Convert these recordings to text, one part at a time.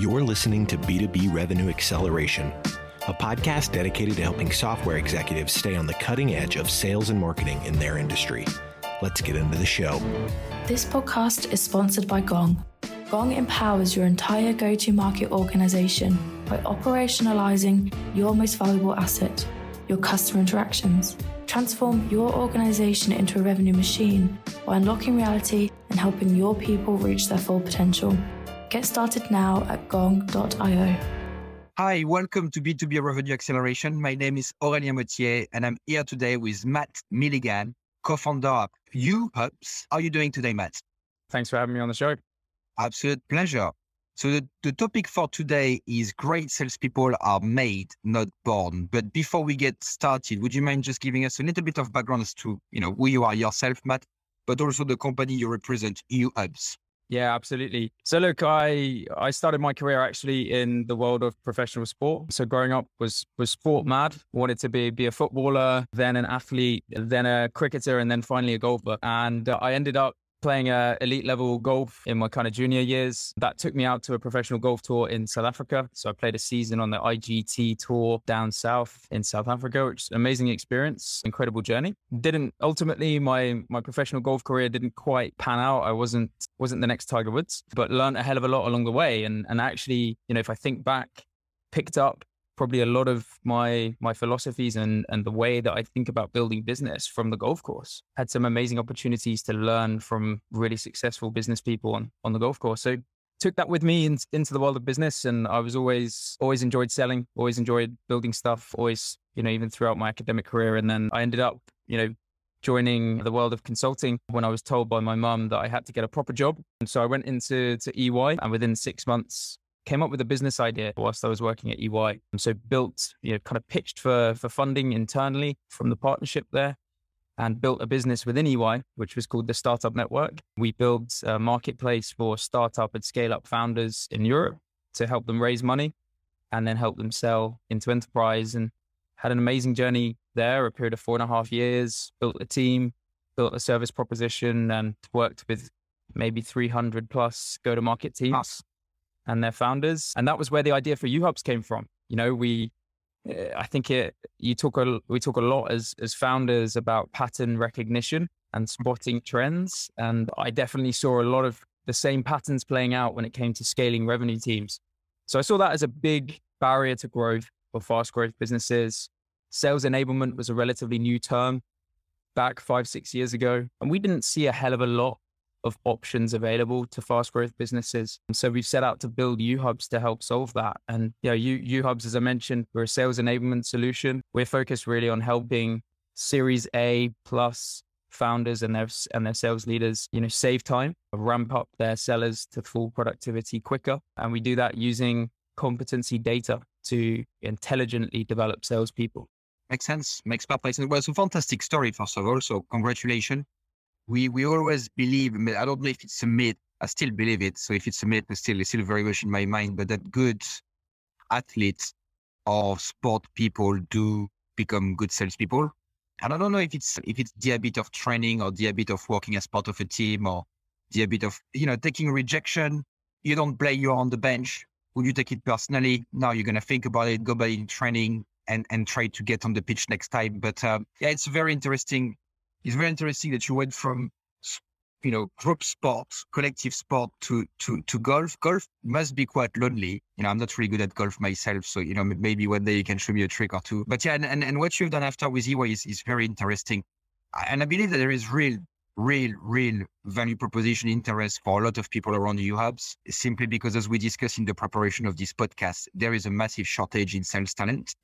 You're listening to B2B Revenue Acceleration, a podcast dedicated to helping software executives stay on the cutting edge of sales and marketing in their industry. Let's get into the show. This podcast is sponsored by Gong. Gong empowers your entire go-to-market organization by operationalizing your most valuable asset, your customer interactions. Transform your organization into a revenue machine by unlocking reality and helping your people reach their full potential. Get started now at gong.io. Hi, welcome to B2B Revenue Acceleration. My name is Aurélien Mottier, and I'm here today with Matt Milligan, co-founder of uHubs. How are you doing today, Matt? Thanks for having me on the show. Absolute pleasure. So the topic for today is great salespeople are made, not born. But before we get started, would you mind just giving us a little bit of background as to, who you are yourself, Matt, but also the company you represent, uHubs? Yeah, absolutely. So look, I started my career actually in the world of professional sport. So growing up was sport mad, wanted to be a footballer, then an athlete, then a cricketer, and then finally a golfer. And I ended up playing elite level golf in my kind of junior years. That took me out to a professional golf tour in South Africa. So I played a season on the IGT tour down south in South Africa, which is an amazing experience, incredible journey. Ultimately my professional golf career didn't quite pan out. I wasn't the next Tiger Woods, but learned a hell of a lot along the way. And actually, if I think back, picked up probably a lot of my philosophies and the way that I think about building business from the golf course. Had some amazing opportunities to learn from really successful business people on the golf course. So took that with me into the world of business, and I was always enjoyed selling, always enjoyed building stuff, always, even throughout my academic career. And then I ended up, joining the world of consulting when I was told by my mum that I had to get a proper job. And so I went into EY, and within 6 months, came up with a business idea whilst I was working at EY. And so built, kind of pitched for funding internally from the partnership there, and built a business within EY, which was called the Startup Network. We built a marketplace for startup and scale-up founders in Europe to help them raise money and then help them sell into enterprise, and had an amazing journey there, a period of 4.5 years, built a team, built a service proposition, and worked with maybe 300 plus go-to-market teams. Nice. And their founders. And that was where the idea for uHubs came from. We talk a lot as founders about pattern recognition and spotting trends. And I definitely saw a lot of the same patterns playing out when it came to scaling revenue teams. So I saw that as a big barrier to growth for fast growth businesses. Sales enablement was a relatively new term back 5-6 years ago. And we didn't see a hell of a lot of options available to fast growth businesses. And so we've set out to build uHubs to help solve that. And uHubs, as I mentioned, we're a sales enablement solution. We're focused really on helping Series A plus founders and their sales leaders, save time, ramp up their sellers to full productivity quicker. And we do that using competency data to intelligently develop salespeople. Makes sense. Makes perfect sense. Well, it's a fantastic story, first of all. So congratulations. We always believe, I don't know if it's a myth, I still believe it. So if it's a myth, it's still very much in my mind, but that good athletes or sport people do become good salespeople. And I don't know if it's the habit of training or the habit of working as part of a team or the habit of, taking rejection. You don't play, you're on the bench. Will you take it personally? Now you're going to think about it, go back in training and try to get on the pitch next time. But it's very interesting. It's very interesting that you went from, group sport, collective sport to golf. Golf must be quite lonely. I'm not really good at golf myself. So, maybe one day you can show me a trick or two. But yeah, and what you've done after with EY is very interesting. And I believe that there is real value proposition interest for a lot of people around uHubs, simply because, as we discussed in the preparation of this podcast, there is a massive shortage in sales talent.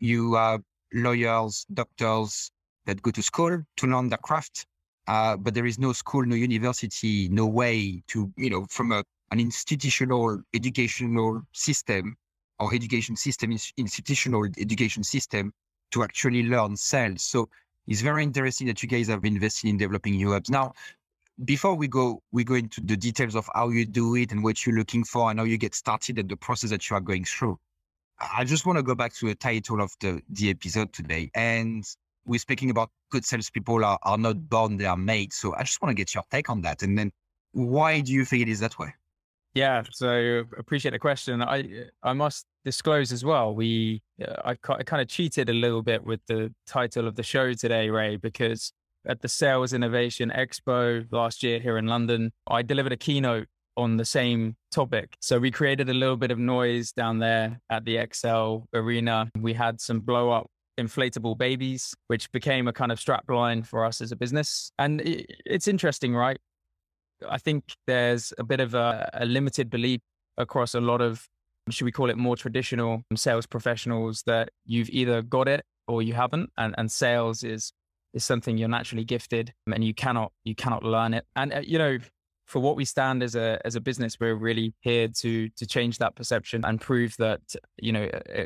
You have lawyers, doctors, that go to school to learn their craft, but there is no school, no university, no way to, from an institutional educational system or institutional education system to actually learn sales. So it's very interesting that you guys have invested in developing uHubs. Now, before we go into the details of how you do it and what you're looking for and how you get started and the process that you are going through, I just want to go back to the title of the episode today. And we're speaking about good salespeople are not born, they are made. So I just want to get your take on that. And then why do you think it is that way? Yeah, so appreciate the question. I must disclose as well, I kind of cheated a little bit with the title of the show today, Ray, because at the Sales Innovation Expo last year here in London, I delivered a keynote on the same topic. So we created a little bit of noise down there at the XL Arena. We had some blow up inflatable babies, which became a kind of strapline for us as a business. And it's interesting, right? I think there's a bit of a limited belief across a lot of, should we call it, more traditional sales professionals, that you've either got it or you haven't. And sales is something you're naturally gifted and you cannot learn it. And, for what we stand as a business, we're really here to change that perception and prove that,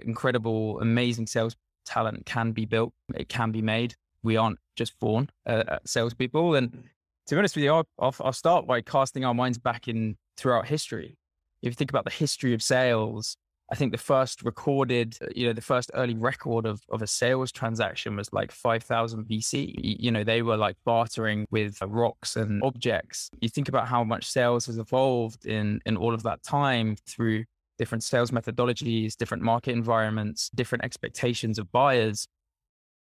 incredible, amazing sales talent can be built. It can be made. We aren't just born salespeople. And to be honest with you, I'll start by casting our minds back throughout history. If you think about the history of sales, I think the first recorded, the first early record of a sales transaction was like 5000 BC. They were like bartering with rocks and objects. You think about how much sales has evolved in all of that time through different sales methodologies, different market environments, different expectations of buyers.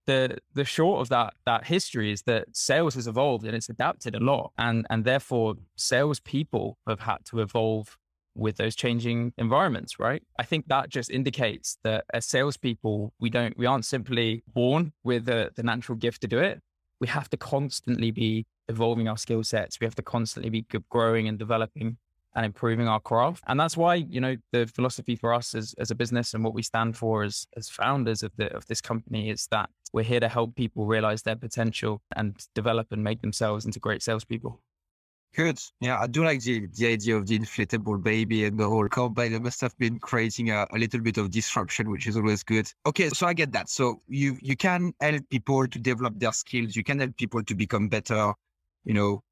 The short of that history is that sales has evolved and it's adapted a lot. And therefore, salespeople have had to evolve with those changing environments, right? I think that just indicates that as salespeople, we aren't simply born with the natural gift to do it. We have to constantly be evolving our skill sets. We have to constantly be growing and developing and improving our craft. And that's why, the philosophy for us as a business and what we stand for as founders of this company is that we're here to help people realize their potential and develop and make themselves into great salespeople. Good. Yeah, I do like the idea of the inflatable baby and the whole combine. It must have been creating a little bit of disruption, which is always good. Okay, so I get that. So you can help people to develop their skills. You can help people to become better, Now,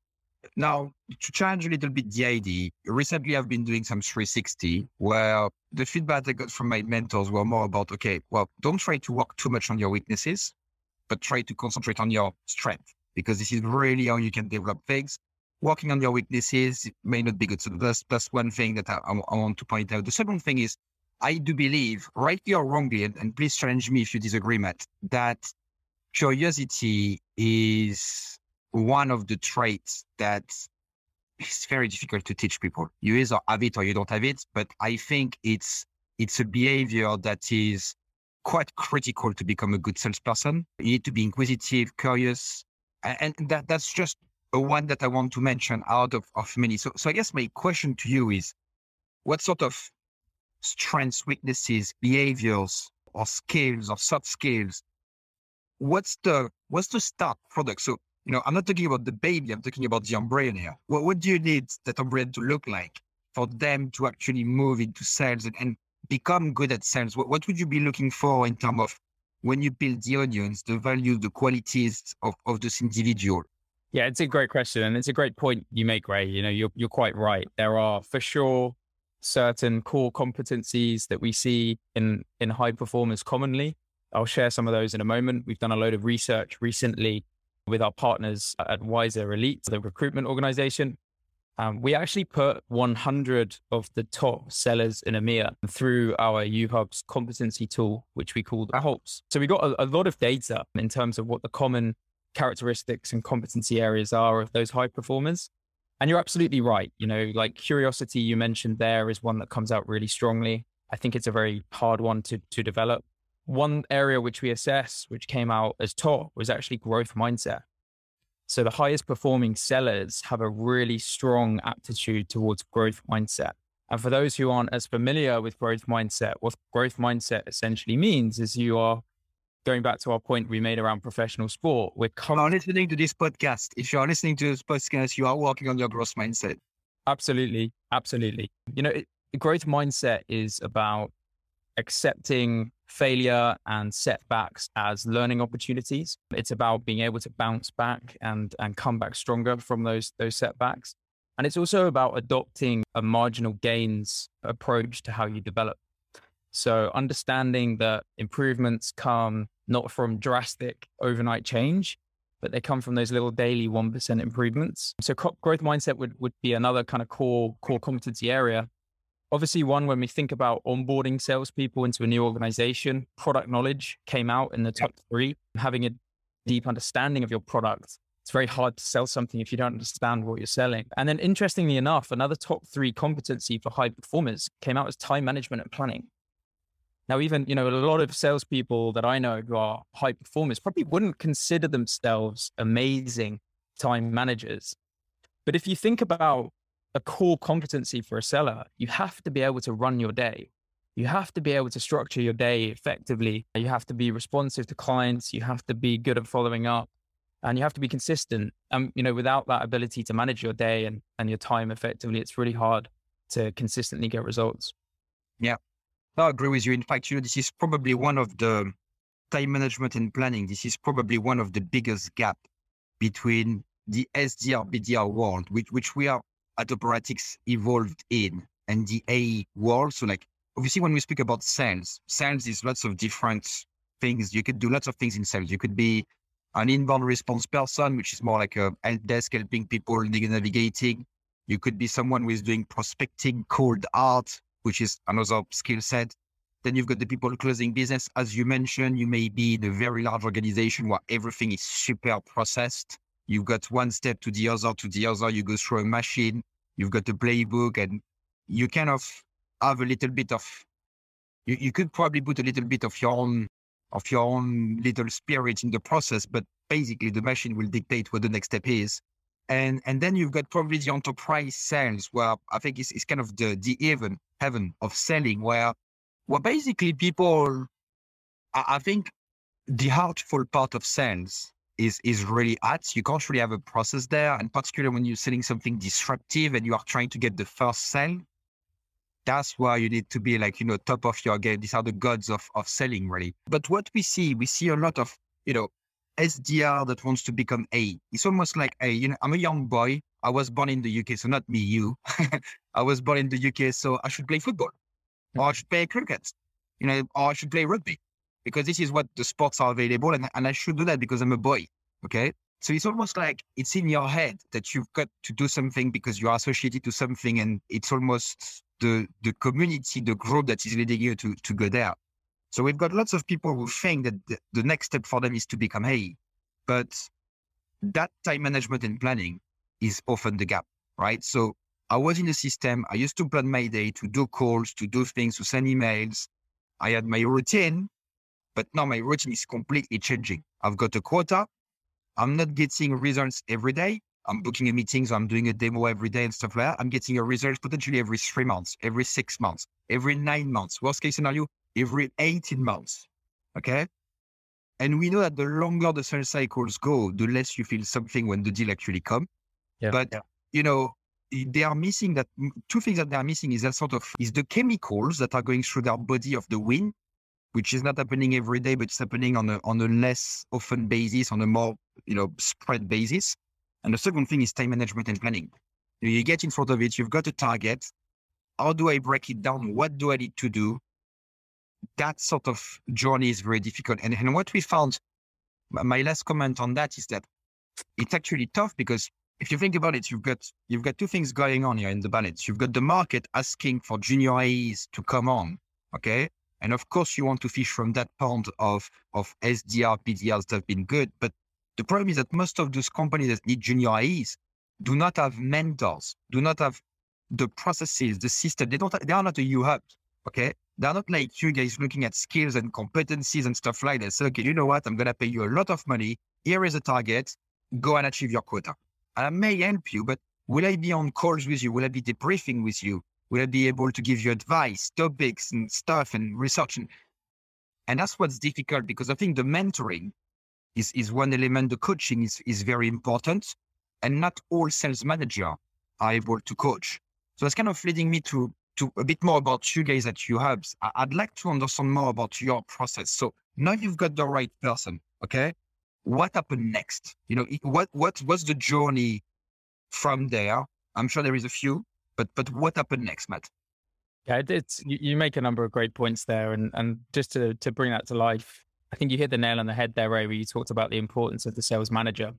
to change a little bit the idea, recently I've been doing some 360 where the feedback I got from my mentors were more about, don't try to work too much on your weaknesses, but try to concentrate on your strength, because this is really how you can develop things. Working on your weaknesses may not be good. So that's one thing that I want to point out. The second thing is, I do believe, rightly or wrongly, and please challenge me if you disagree, Matt, that curiosity is one of the traits that is very difficult to teach people. You either have it or you don't have it, but I think it's a behavior that is quite critical to become a good salesperson. You need to be inquisitive, curious, and that's just a one that I want to mention out of many. So I guess my question to you is, what sort of strengths, weaknesses, behaviors, or skills, or soft skills, what's the start product? So I'm not talking about the baby, I'm talking about the umbrella here. What do you need that umbrella to look like for them to actually move into sales and become good at sales? What would you be looking for in terms of when you build the audience, the value, the qualities of this individual? Yeah, it's a great question. And it's a great point you make, Ray. You're quite right. There are for sure certain core competencies that we see in high performers commonly. I'll share some of those in a moment. We've done a load of research recently with our partners at Wiser Elite, the recruitment organization. We actually put 100 of the top sellers in EMEA through our uHubs competency tool, which we called Aholps. So we got a lot of data in terms of what the common characteristics and competency areas are of those high performers. And you're absolutely right. Like curiosity you mentioned there is one that comes out really strongly. I think it's a very hard one to develop. One area which we assess, which came out as top, was actually growth mindset. So the highest performing sellers have a really strong aptitude towards growth mindset. And for those who aren't as familiar with growth mindset, what growth mindset essentially means is you are, going back to our point we made around professional sport, if you're listening to this podcast, you are working on your growth mindset. Absolutely. Absolutely. Growth mindset is about accepting failure and setbacks as learning opportunities. It's about being able to bounce back and come back stronger from those setbacks. And it's also about adopting a marginal gains approach to how you develop. So understanding that improvements come not from drastic overnight change, but they come from those little daily 1% improvements. So growth mindset would be another kind of core competency area. Obviously, one, when we think about onboarding salespeople into a new organization, product knowledge came out in the top three. Having a deep understanding of your product. It's very hard to sell something if you don't understand what you're selling. And then interestingly enough, another top three competency for high performers came out as time management and planning. Now, even, a lot of salespeople that I know who are high performers probably wouldn't consider themselves amazing time managers. But if you think about a core competency for a seller, you have to be able to run your day. You have to be able to structure your day effectively. You have to be responsive to clients. You have to be good at following up. And you have to be consistent. Without that ability to manage your day and your time effectively, it's really hard to consistently get results. Yeah, I agree with you. In fact, this is probably one of the time management and planning. This is probably one of the biggest gap between the SDR, BDR world, which we are at Operatics evolved in, and the AE world. So obviously when we speak about sales is lots of different things. You could do lots of things in sales. You could be an inbound response person, which is more like a help desk, helping people navigating. You could be someone who is doing prospecting, cold art, which is another skill set. Then you've got the people closing business. As you mentioned, you may be in a very large organization where everything is super processed. You've got one step to the other, You go through a machine. You've got a playbook, and you kind of have a little bit of, you could probably put a little bit of your own little spirit in the process, but basically the machine will dictate what the next step is. And then you've got probably the enterprise sales, where I think it's kind of the heaven of selling, where basically people, I think the heartful part of sales is really at. You can't really have a process there. And particularly when you're selling something disruptive and you are trying to get the first sale, that's why you need to be top of your game. These are the gods of selling, really. But what we see a lot of, SDR that wants to become AE. It's almost like, I'm a young boy. I was born in the UK, so not me, you. I was born in the UK, so I should play football, or I should play cricket, or I should play rugby, because this is what the sports are available, and I should do that because I'm a boy, okay? So it's almost like it's in your head that you've got to do something because you're associated to something, and it's almost the community, the group that is leading you to go there. So we've got lots of people who think that the next step for them is to become AE, but that time management and planning is often the gap, right? So I was in a system, I used to plan my day, to do calls, to do things, to send emails. I had my routine, but now my routine is completely changing. I've got a quota. I'm not getting results every day. I'm booking a meeting, so I'm doing a demo every day and stuff like that. I'm getting a result potentially every 3 months, every 6 months, every 9 months, worst case scenario, every 18 months, okay? And we know that the longer the sales cycles go, the less you feel something when the deal actually comes. Yeah. But, they are missing that. Two things that they are missing is is the chemicals that are going through their body of the wind, which is not happening every day, but it's happening on a less often basis, on a more, spread basis. And the second thing is time management and planning. You get in front of it, you've got a target. How do I break it down? What do I need to do? That sort of journey is very difficult. And what we found, my last comment on that, is that it's actually tough, because if you think about it, you've got two things going on here in the balance. You've got the market asking for junior AEs to come on, okay? And of course you want to fish from that pond of SDR, PDRs that have been good, but the problem is that most of those companies that need junior AEs do not have mentors, do not have the processes, the system. They are not a uHub, okay? They're not like you guys looking at skills and competencies and stuff like that. So, okay, you know what? I'm going to pay you a lot of money. Here is a target. Go and achieve your quota. And I may help you, but will I be on calls with you? Will I be debriefing with you? Will I be able to give you advice, topics and stuff and research? And that's what's difficult, because I think the mentoring is one element. The coaching is very important, and not all sales managers are able to coach. So that's kind of leading me to a bit more about you guys at uHubs. I'd like to understand more about your process. So now you've got the right person, okay? What happened next? What was the journey from there? I'm sure there is a few, but what happened next, Matt? Yeah, you make a number of great points there. And just to bring that to life, I think you hit the nail on the head there, Ray, where you talked about the importance of the sales manager.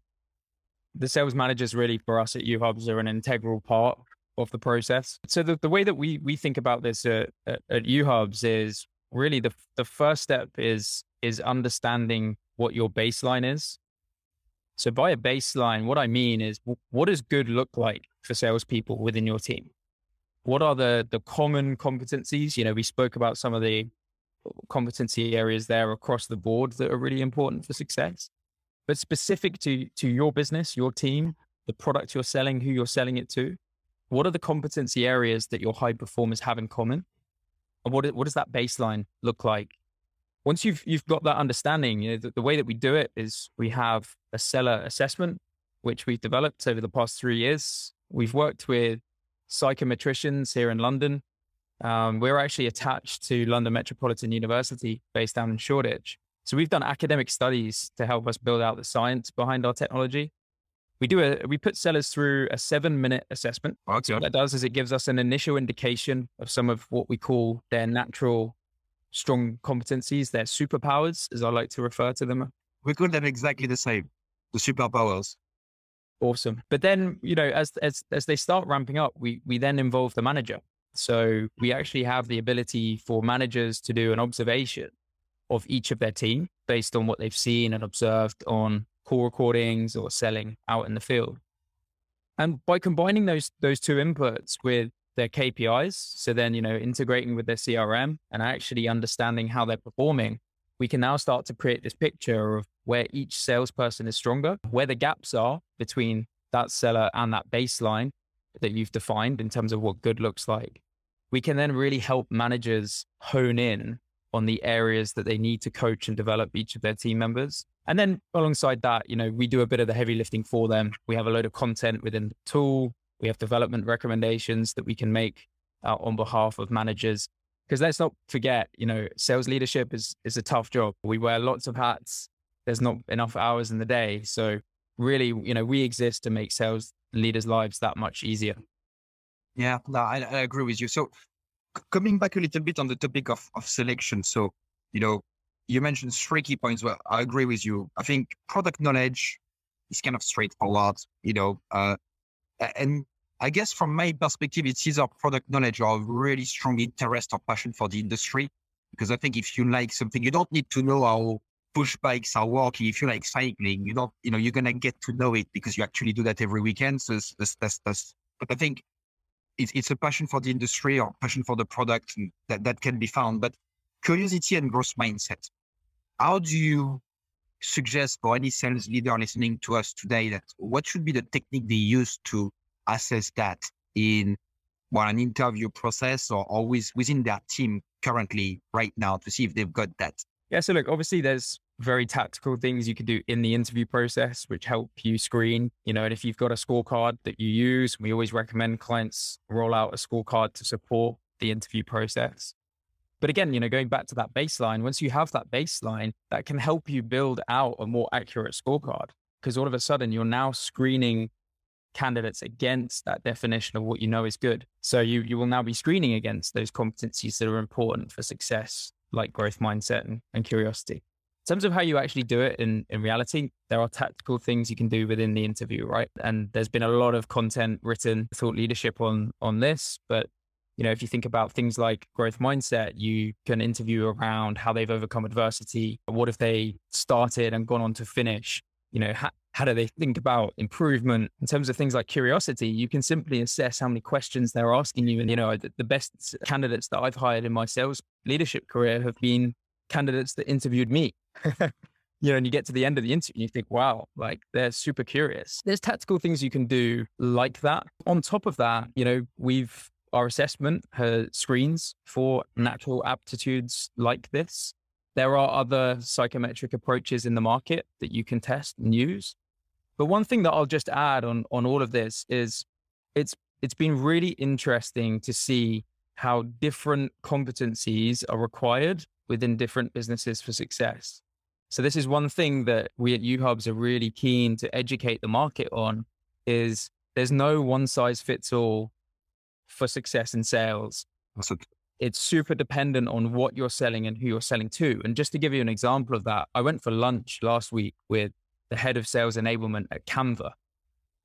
The sales managers really for us at uHubs are an integral part of the process. So the way that we think about this at uHubs is really the first step is understanding what your baseline is. So by a baseline, what I mean is, what does good look like for salespeople within your team? What are the common competencies? You know, we spoke about some of the competency areas there across the board that are really important for success. But specific to your business, your team, the product you're selling, who you're selling it to, what are the competency areas that your high performers have in common? And what does that baseline look like? Once you've got that understanding, you know, the way that we do it is we have a seller assessment, which we've developed over the past 3 years. We've worked with psychometricians here in London. We're actually attached to London Metropolitan University based down in Shoreditch. So we've done academic studies to help us build out the science behind our technology. We put sellers through a 7-minute assessment. Okay. What that does is it gives us an initial indication of some of what we call their natural strong competencies, their superpowers, as I like to refer to them. We call them exactly the same, the superpowers. Awesome. But then, you know, as they start ramping up, we then involve the manager. So we actually have the ability for managers to do an observation of each of their team based on what they've seen and observed on call recordings or selling out in the field. And by combining those two inputs with their KPIs, so then, you know, integrating with their CRM and actually understanding how they're performing, we can now start to create this picture of where each salesperson is stronger, where the gaps are between that seller and that baseline that you've defined in terms of what good looks like. We can then really help managers hone in on the areas that they need to coach and develop each of their team members. And then alongside that, you know, we do a bit of the heavy lifting for them. We have a load of content within the tool. We have development recommendations that we can make on behalf of managers. Because let's not forget, you know, sales leadership is a tough job. We wear lots of hats. There's not enough hours in the day. So really, you know, we exist to make sales leaders' lives that much easier. Yeah, no, I agree with you. So coming back a little bit on the topic of selection. So, you know, you mentioned three key points where I agree with you. I think product knowledge is kind of straightforward, you know, and I guess from my perspective, it's either product knowledge or really strong interest or passion for the industry. Because I think if you like something, you don't need to know how push bikes are working. If you like cycling, you don't, you know, you're going to get to know it because you actually do that every weekend. So that's but I think it's a passion for the industry or passion for the product that can be found. But curiosity and growth mindset. How do you suggest for any sales leader listening to us today that what should be the technique they use to assess that in an interview process or always within their team currently right now to see if they've got that? Yeah. So look, obviously there's very tactical things you can do in the interview process, which help you screen, you know, and if you've got a scorecard that you use, we always recommend clients roll out a scorecard to support the interview process. But again, you know, going back to that baseline, once you have that baseline, that can help you build out a more accurate scorecard because all of a sudden you're now screening candidates against that definition of what you know is good. So you will now be screening against those competencies that are important for success, like growth mindset and curiosity. In terms of how you actually do it in reality, there are tactical things you can do within the interview, right? And there's been a lot of content written, thought leadership on this. But, you know, if you think about things like growth mindset, you can interview around how they've overcome adversity. What if they started and gone on to finish? You know, how do they think about improvement? In terms of things like curiosity, you can simply assess how many questions they're asking you. And, you know, the best candidates that I've hired in my sales leadership career have been candidates that interviewed me. You know, and you get to the end of the interview and you think, wow, like they're super curious. There's tactical things you can do like that. On top of that, you know, our assessment screens for natural aptitudes like this. There are other psychometric approaches in the market that you can test and use. But one thing that I'll just add on all of this is it's been really interesting to see how different competencies are required within different businesses for success. So this is one thing that we at uHubs are really keen to educate the market on is there's no one size fits all for success in sales. Awesome. It's super dependent on what you're selling and who you're selling to. And just to give you an example of that, I went for lunch last week with the head of sales enablement at Canva.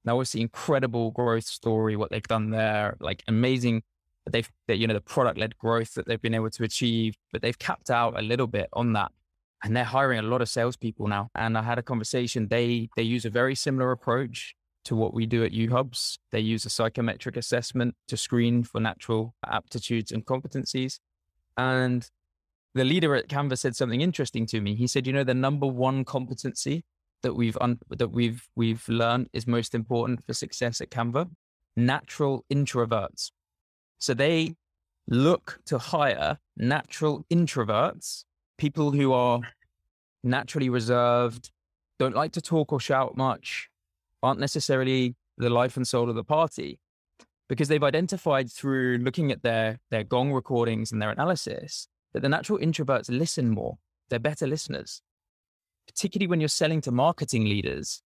Now, obviously, incredible growth story, what they've done there, like amazing. The product-led growth that they've been able to achieve, but they've capped out a little bit on that. And they're hiring a lot of salespeople now. And I had a conversation. They use a very similar approach to what we do at uHubs. They use a psychometric assessment to screen for natural aptitudes and competencies. And the leader at Canva said something interesting to me. He said, the number one competency that we've learned is most important for success at Canva, natural introverts. So they look to hire natural introverts, people who are naturally reserved, don't like to talk or shout much, aren't necessarily the life and soul of the party, because they've identified through looking at their Gong recordings and their analysis that the natural introverts listen more. They're better listeners, particularly when you're selling to marketing leaders.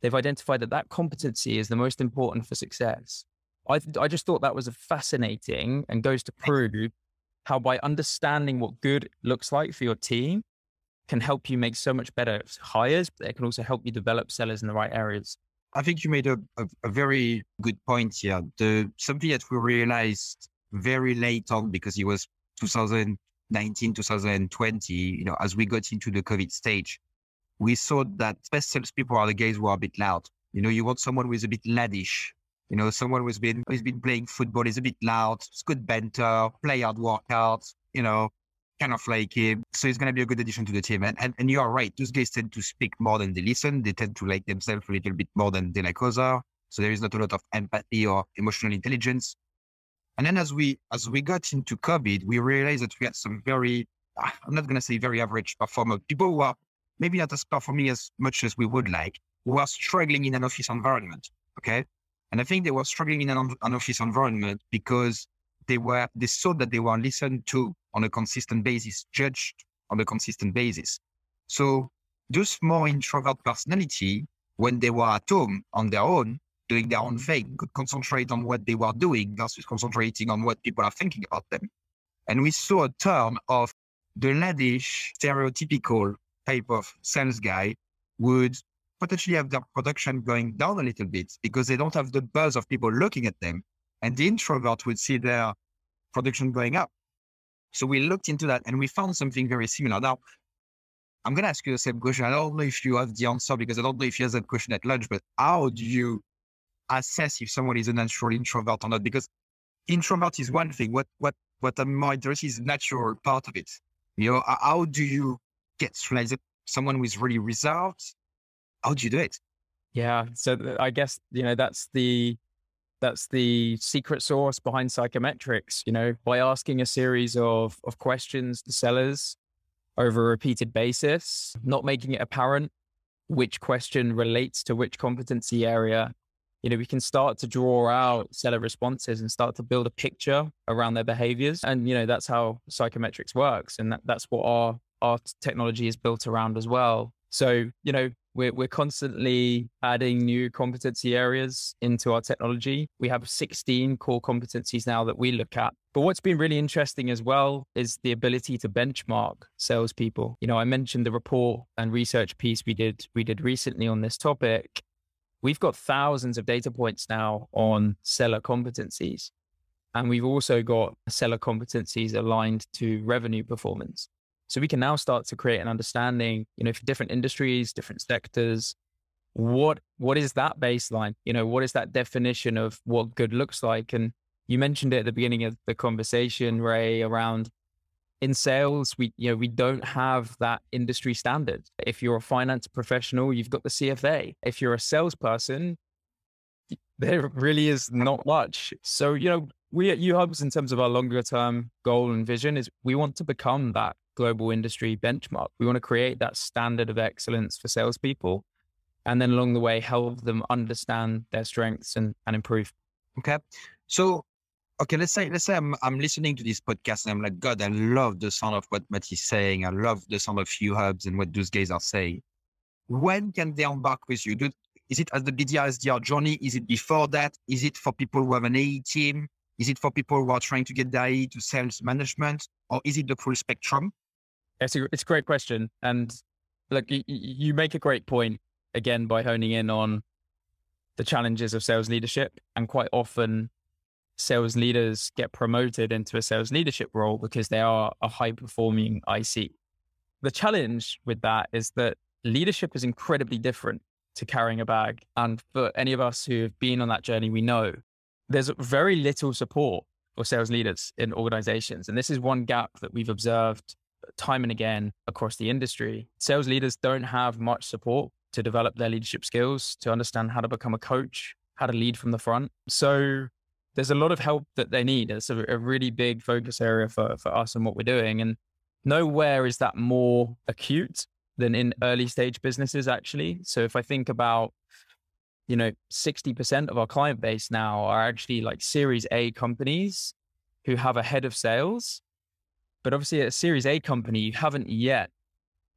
They've identified that competency is the most important for success. I just thought that was fascinating and goes to prove how by understanding what good looks like for your team can help you make so much better hires, but it can also help you develop sellers in the right areas. I think you made a very good point here. Something that we realized very late on, because it was 2019, 2020, as we got into the COVID stage, we saw that best salespeople are the guys who are a bit loud. You want someone who is a bit laddish. Someone who's been playing football is a bit loud. It's good banter, play hard workouts, kind of like him. So it's going to be a good addition to the team. And you are right. Those guys tend to speak more than they listen. They tend to like themselves a little bit more than they like others. So there is not a lot of empathy or emotional intelligence. And then as we got into COVID, we realized that we had some very, I'm not going to say very average performers, people who are maybe not as performing as much as we would like, who are struggling in an office environment. Okay. And I think they were struggling in an office environment because they saw that they were listened to on a consistent basis, judged on a consistent basis. So those more introvert personality, when they were at home on their own, doing their own thing, could concentrate on what they were doing versus concentrating on what people are thinking about them. And we saw a turn of the laddish, stereotypical type of sales guy would potentially have their production going down a little bit because they don't have the buzz of people looking at them. And the introvert would see their production going up. So we looked into that and we found something very similar. Now, I'm going to ask you the same question. I don't know if you have the answer because I don't know if you asked that question at lunch, but how do you assess if someone is a natural introvert or not? Because introvert is one thing. What I'm more interested in is the natural part of it. How do you get realize that someone who is really reserved? How do you do it? Yeah. So I guess, that's the secret sauce behind psychometrics, by asking a series of questions to sellers over a repeated basis, not making it apparent which question relates to which competency area. We can start to draw out seller responses and start to build a picture around their behaviors. And, that's how psychometrics works. And that's what our technology is built around as well. So, We're constantly adding new competency areas into our technology. We have 16 core competencies now that we look at. But what's been really interesting as well is the ability to benchmark salespeople. I mentioned the report and research piece we did recently on this topic. We've got thousands of data points now on seller competencies. And we've also got seller competencies aligned to revenue performance. So we can now start to create an understanding, for different industries, different sectors, what is that baseline? What is that definition of what good looks like? And you mentioned it at the beginning of the conversation, Ray, around in sales, we don't have that industry standard. If you're a finance professional, you've got the CFA. If you're a salesperson, there really is not much. So, we at uHubs, in terms of our longer term goal and vision, is we want to become that global industry benchmark. We want to create that standard of excellence for salespeople and then along the way, help them understand their strengths and improve. Okay. So, let's say I'm listening to this podcast and I'm like, God, I love the sound of what Matt is saying. I love the sound of uHubs and what those guys are saying. When can they embark with you? Is it as the BDR SDR journey? Is it before that? Is it for people who have an AE team? Is it for people who are trying to get DAI to sales management, or is it the full spectrum? It's a great question. And look, you make a great point, again, by honing in on the challenges of sales leadership. And quite often, sales leaders get promoted into a sales leadership role because they are a high-performing IC. The challenge with that is that leadership is incredibly different to carrying a bag. And for any of us who have been on that journey, we know there's very little support for sales leaders in organizations. And this is one gap that we've observed time and again across the industry. Sales leaders don't have much support to develop their leadership skills, to understand how to become a coach, how to lead from the front. So there's a lot of help that they need. It's a really big focus area for us and what we're doing. And nowhere is that more acute than in early stage businesses, actually. So if I think about, 60% of our client base now are actually like Series A companies who have a head of sales. But obviously at a Series A company, you haven't yet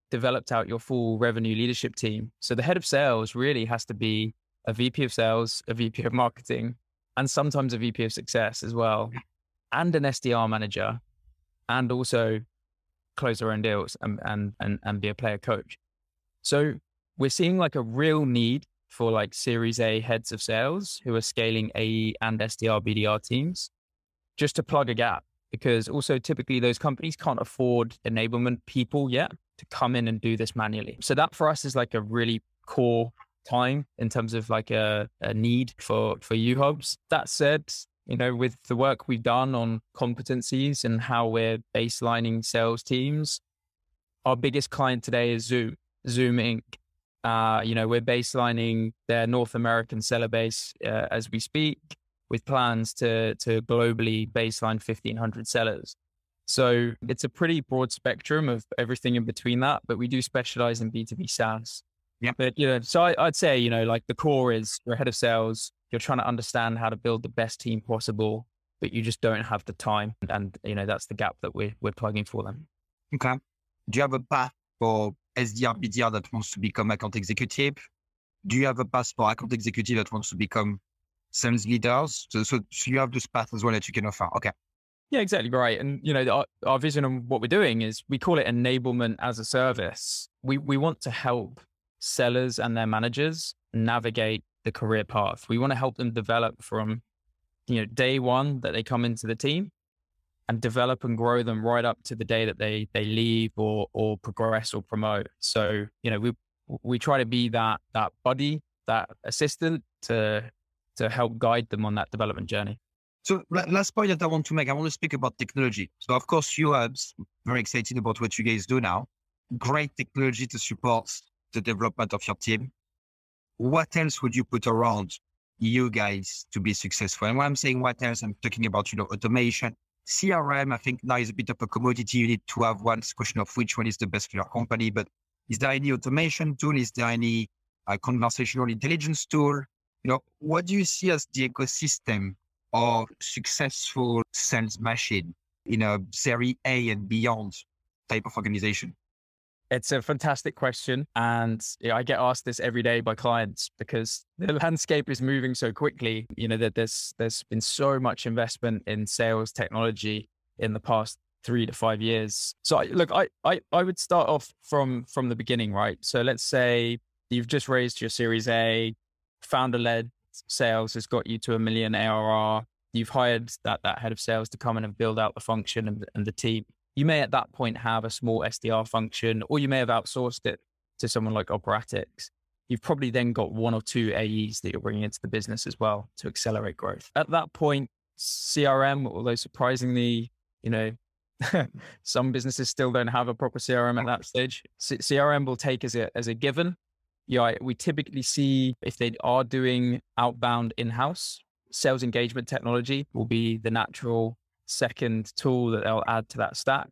developed out your full revenue leadership team. So the head of sales really has to be a VP of sales, a VP of marketing, and sometimes a VP of success as well, and an SDR manager, and also close their own deals and be a player coach. So we're seeing like a real need for like Series A heads of sales who are scaling AE and SDR BDR teams just to plug a gap, because also typically those companies can't afford enablement people yet to come in and do this manually. So that for us is like a really core time in terms of like a need for uHubs. That said, with the work we've done on competencies and how we're baselining sales teams, our biggest client today is Zoom Inc. We're baselining their North American seller base as we speak, with plans to globally baseline 1,500 sellers. So it's a pretty broad spectrum of everything in between that, but we do specialize in B2B SaaS. Yeah. But, so I'd say, like the core is you're head of sales, you're trying to understand how to build the best team possible, but you just don't have the time. And, that's the gap that we're plugging for them. Okay. Do you have a path for SDR, BDR that wants to become account executive? Do you have a path for account executive that wants to become sales leaders? So you have this path as well that you can offer. Okay. Yeah, exactly right. And, our vision on what we're doing is we call it enablement as a service. We want to help sellers and their managers navigate the career path. We want to help them develop from, day one that they come into the team, and develop and grow them right up to the day that they leave or progress or promote. So, we try to be that buddy, that assistant to help guide them on that development journey. So last point that I want to make, I want to speak about technology. So of course, uHubs, very excited about what you guys do now. Great technology to support the development of your team. What else would you put around you guys to be successful? And when I'm saying what else, I'm talking about, automation, CRM. I think now is a bit of a commodity. You need to have one. It's a question of which one is the best for your company. But is there any automation tool? Is there any conversational intelligence tool? What do you see as the ecosystem of successful sales machine in a Series A and beyond type of organization? It's a fantastic question. And I get asked this every day by clients because the landscape is moving so quickly, that there's been so much investment in sales technology in the past 3 to 5 years. So look, I would start off from the beginning, right? So let's say you've just raised your Series A, founder-led sales has got you to $1 million ARR. You've hired that head of sales to come in and build out the function and the team. You may at that point have a small SDR function, or you may have outsourced it to someone like Operatics. You've probably then got 1 or 2 AEs that you're bringing into the business as well to accelerate growth. At that point, CRM, although surprisingly, some businesses still don't have a proper CRM at that stage. CRM will take as a given. We typically see if they are doing outbound in-house, sales engagement technology will be the natural second tool that they'll add to that stack,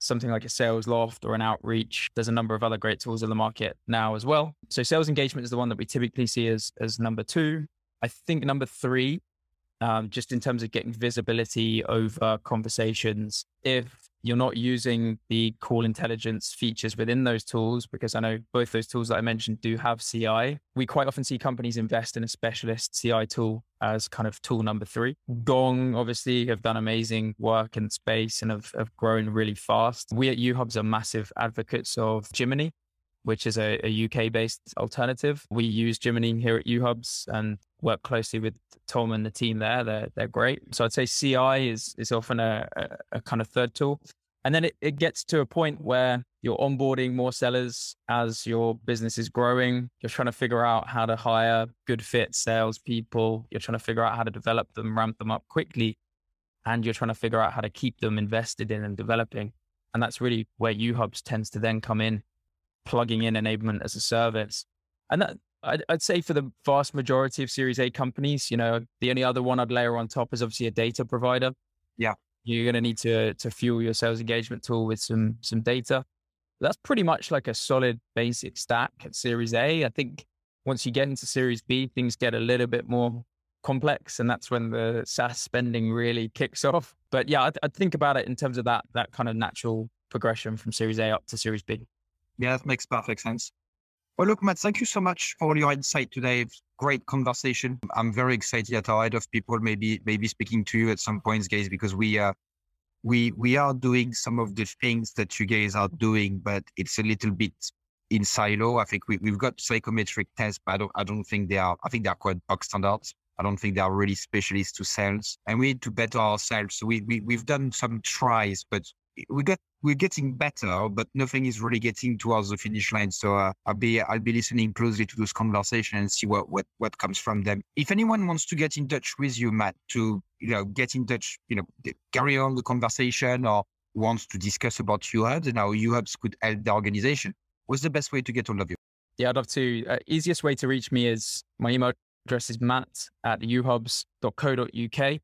something like a Sales Loft or an Outreach. There's a number of other great tools in the market now as well. So sales engagement is the one that we typically see as number 2. I think number 3, just in terms of getting visibility over conversations. If You're not using the call intelligence features within those tools, because I know both those tools that I mentioned do have CI. We quite often see companies invest in a specialist CI tool as kind of tool number three. Gong obviously have done amazing work in space and have grown really fast. We at uHubs are massive advocates of Jiminny, which is a UK-based alternative. We use Jiminny here at uHubs and work closely with Tom and the team there. They're great. So I'd say CI is often a kind of third tool. And then it gets to a point where you're onboarding more sellers as your business is growing. You're trying to figure out how to hire good fit salespeople. You're trying to figure out how to develop them, ramp them up quickly. And you're trying to figure out how to keep them invested in and developing. And that's really where uHubs tends to then come in, plugging in enablement as a service. And that, I'd say for the vast majority of Series A companies, you know, the only other one I'd layer on top is obviously a data provider. Yeah. You're going to need to fuel your sales engagement tool with some data. That's pretty much like a solid basic stack at Series A. I think once you get into Series B, things get a little bit more complex, and that's when the SaaS spending really kicks off. But yeah, I'd think about it in terms of that kind of natural progression from Series A up to Series B. Yeah, that makes perfect sense. Well, look, Matt, thank you so much for your insight today. Great conversation. I'm very excited at our head of people, maybe speaking to you at some points, guys, because we are doing some of the things that you guys are doing, but it's a little bit in silo. I think we've got psychometric tests, but I don't think they are. I think they are quite box standards. I don't think they are really specialists to sales, and we need to better ourselves. So we've done some tries, but we're getting better, but nothing is really getting towards the finish line. So I'll be listening closely to those conversations and see what comes from them. If anyone wants to get in touch with you, Matt, to get in touch, carry on the conversation, or wants to discuss about uHubs and how uHubs could help the organization, what's the best way to get hold of you? Yeah, I'd love to. Easiest way to reach me is my email address is matt@uhubs.co.uk.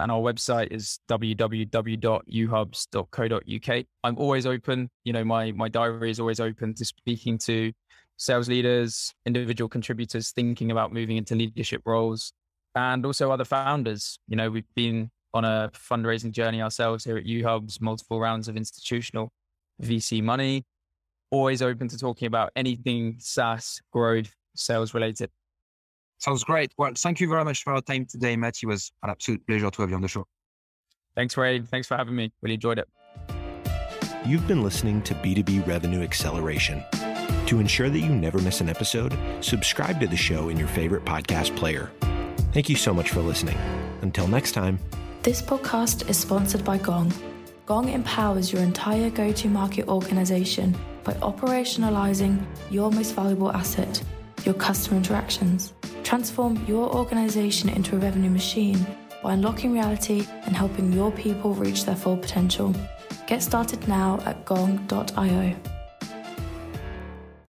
And our website is www.uhubs.co.uk. I'm always open. My diary is always open to speaking to sales leaders, individual contributors thinking about moving into leadership roles, and also other founders. We've been on a fundraising journey ourselves here at uHubs, multiple rounds of institutional VC money. Always open to talking about anything SaaS, growth, sales related. Sounds great. Well, thank you very much for our time today, Matt. It was an absolute pleasure to have you on the show. Thanks, Ray. Thanks for having me. Really enjoyed it. You've been listening to B2B Revenue Acceleration. To ensure that you never miss an episode, subscribe to the show in your favorite podcast player. Thank you so much for listening. Until next time. This podcast is sponsored by Gong. Gong empowers your entire go-to-market organization by operationalizing your most valuable asset, your customer interactions. Transform your organization into a revenue machine by unlocking reality and helping your people reach their full potential. Get started now at gong.io.